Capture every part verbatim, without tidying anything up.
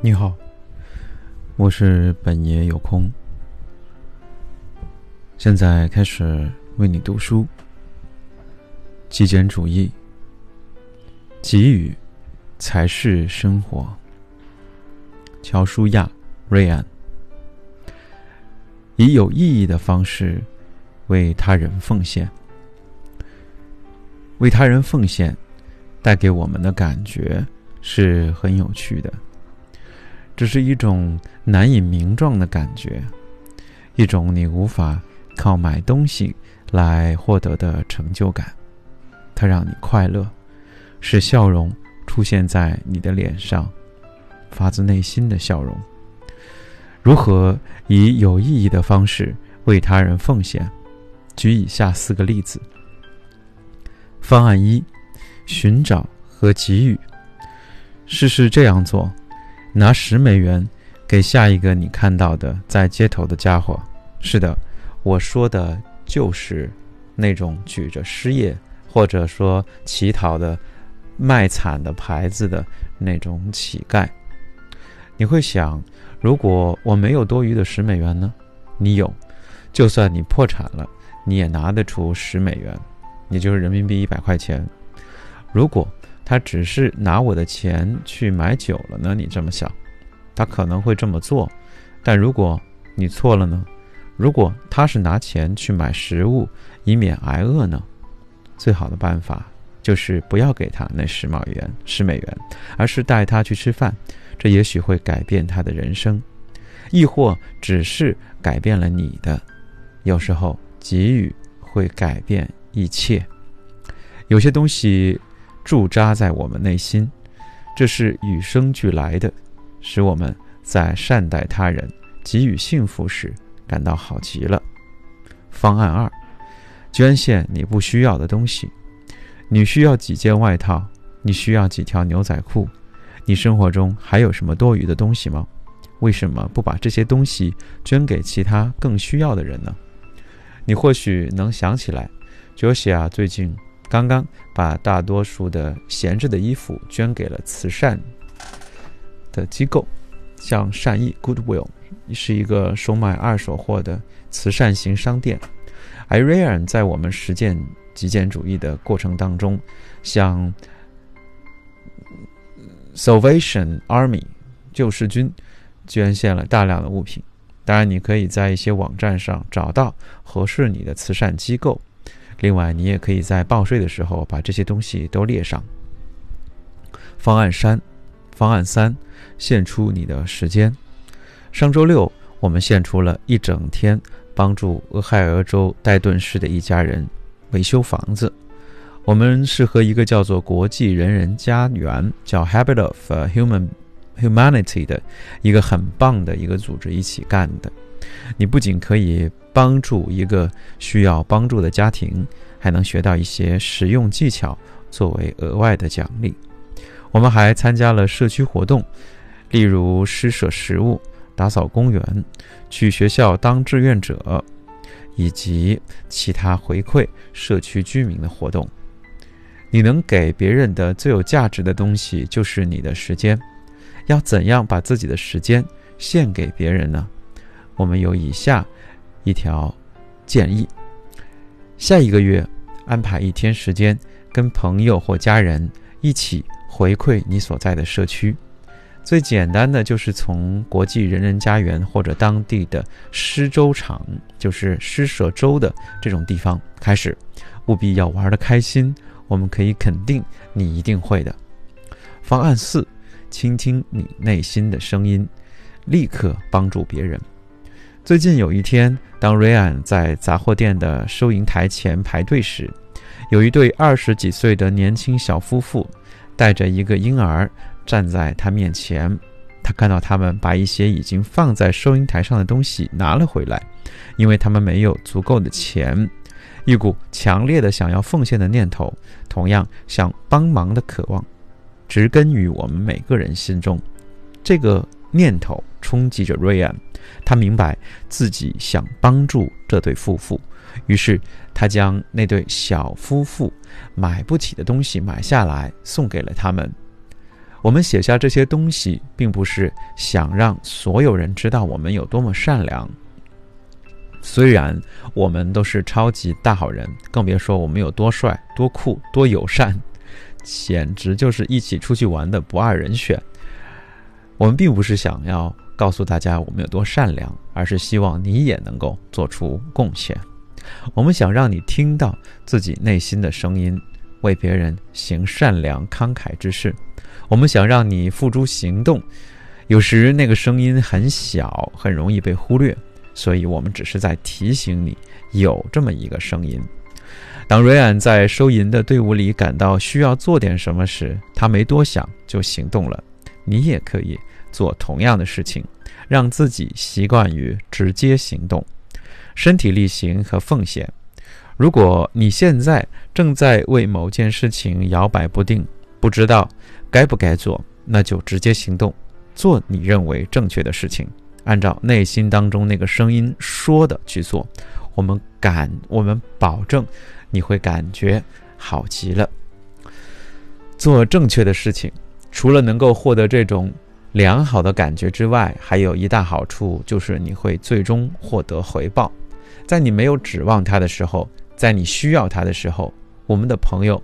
你好，我是本爷有空，现在开始为你读书。极简主义，给予才是生活。乔舒亚·瑞安。以有意义的方式为他人奉献，为他人奉献带给我们的感觉是很有趣的，这是一种难以名状的感觉，一种你无法靠买东西来获得的成就感。它让你快乐，使笑容出现在你的脸上，发自内心的笑容。如何以有意义的方式为他人奉献？举以下四个例子。方案一：寻找和给予。试试这样做：拿十美元给下一个你看到的在街头的家伙。是的，我说的就是那种举着失业或者说乞讨的卖惨的牌子的那种乞丐。你会想，如果我没有多余的十美元呢？你有，就算你破产了，你也拿得出十美元，也就是人民币一百块钱。如果他只是拿我的钱去买酒了呢？你这么想，他可能会这么做。但如果你错了呢？如果他是拿钱去买食物，以免挨饿呢？最好的办法就是不要给他那十美元，十美元，而是带他去吃饭。这也许会改变他的人生，亦或只是改变了你的。有时候给予会改变一切。有些东西驻扎在我们内心，这是与生俱来的，使我们在善待他人、给予幸福时感到好极了。方案二：捐献你不需要的东西。你需要几件外套？你需要几条牛仔裤？你生活中还有什么多余的东西吗？为什么不把这些东西捐给其他更需要的人呢？你或许能想起来， Josiah 最近刚刚把大多数的闲置的衣服捐给了慈善的机构，像善意 Goodwill 是一个售卖二手货的慈善型商店。 Irayan 在我们实践极简主义的过程当中，像Salvation Army 救世军捐献了大量的物品。当然你可以在一些网站上找到合适你的慈善机构，另外你也可以在报税的时候把这些东西都列上。方案三，方案三，献出你的时间。上周六我们献出了一整天，帮助俄亥俄州戴顿市的一家人维修房子。我们是和一个叫做国际人人家园，叫 Habitat for Humanity 的一个很棒的一个组织一起干的。你不仅可以帮助一个需要帮助的家庭，还能学到一些实用技巧作为额外的奖励。我们还参加了社区活动，例如施舍食物、打扫公园、去学校当志愿者，以及其他回馈社区居民的活动。你能给别人的最有价值的东西就是你的时间。要怎样把自己的时间献给别人呢？我们有以下一条建议：下一个月安排一天时间，跟朋友或家人一起回馈你所在的社区。最简单的就是从国际人人家园或者当地的施粥场，就是施舍粥的这种地方开始，务必要玩得开心。我们可以肯定你一定会的。方案四，倾听你内心的声音，立刻帮助别人。最近有一天，当瑞安在杂货店的收银台前排队时，有一对二十几岁的年轻小夫妇带着一个婴儿站在他面前。他看到他们把一些已经放在收银台上的东西拿了回来，因为他们没有足够的钱。一股强烈的想要奉献的念头，同样想帮忙的渴望，植根于我们每个人心中。这个念头冲击着瑞安，他明白自己想帮助这对夫妇，于是他将那对小夫妇买不起的东西买下来送给了他们。我们写下这些东西并不是想让所有人知道我们有多么善良，虽然我们都是超级大好人，更别说我们有多帅多酷多友善，简直就是一起出去玩的不二人选。我们并不是想要告诉大家我们有多善良，而是希望你也能够做出贡献。我们想让你听到自己内心的声音，为别人行善良慷慨之事。我们想让你付诸行动，有时那个声音很小，很容易被忽略，所以我们只是在提醒你有这么一个声音。当瑞安在收银的队伍里感到需要做点什么时，他没多想就行动了。你也可以做同样的事情，让自己习惯于直接行动，身体力行和奉献。如果你现在正在为某件事情摇摆不定，不知道该不该做，那就直接行动，做你认为正确的事情，按照内心当中那个声音说的去做。我们敢，我们保证你会感觉好极了。做正确的事情，除了能够获得这种良好的感觉之外，还有一大好处，就是你会最终获得回报。在你没有指望它的时候，在你需要它的时候，我们的朋友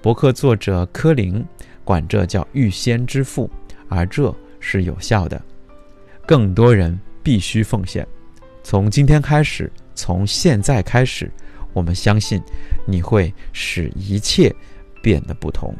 博客作者柯林管这叫预先支付，而这是有效的。更多人必须奉献。从今天开始，从现在开始，我们相信你会使一切变得不同。